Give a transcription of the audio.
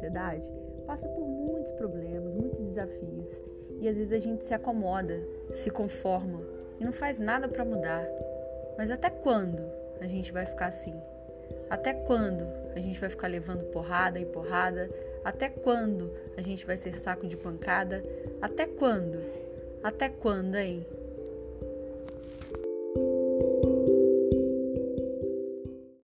sociedade passa por muitos problemas, muitos desafios, e às vezes a gente se acomoda, se conforma e não faz nada para mudar. Mas até quando a gente vai ficar assim? Até quando a gente vai ficar levando porrada e porrada? Até quando a gente vai ser saco de pancada? Até quando? Até quando, hein?